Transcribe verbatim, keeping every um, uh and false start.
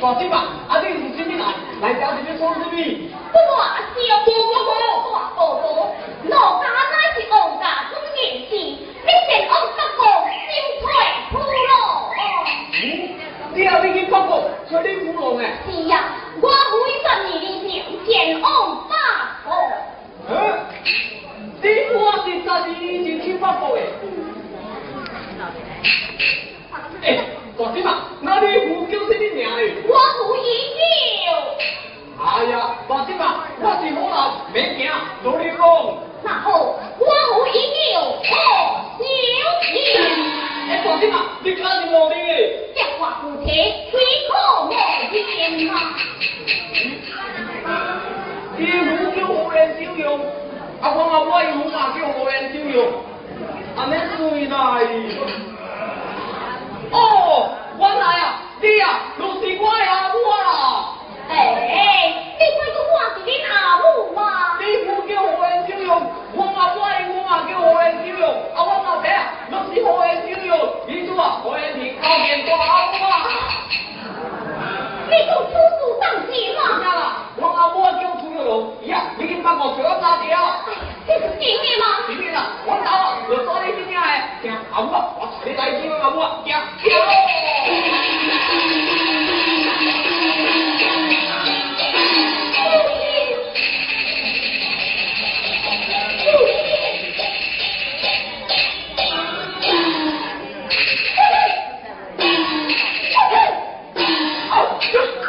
耍嘴巴，阿对母亲的来，来家这边说什么？不过阿小哥哥，大哥哥，老家乃是王家中人士，你前往北国心揣苦劳。嗯，你阿要去北国找你母龙诶？是呀，我每十二年前往北国。嗯，你我是十二年前去北国诶。哎，大嘴巴，那你母叫什么名嘞？我母伊叫。 哎呀，放心吧，我是好人，免惊，努力弄。那好，我有一条好消息。哎，放心吧，你看你努力。这话不听，非可莫言嘛。你母叫何人照用？阿公阿婆母嘛叫何人照用？阿咩对来？哦，原来啊，你啊，就是我阿母啦。 哎，你不是我是你阿母吗？你母叫何人照用？我阿婆的母嘛叫何人照用？啊，我阿爹啊，那是何人照用？你做啊，何人是靠近我阿母啊？你讲粗俗当是嘛？呀啦，我阿婆叫粗俗龙，伊啊已经把我做到大条。这是真的吗？真的啦，我头啊，我做你真正的，听阿母，我带你来见阿母，听听。 Just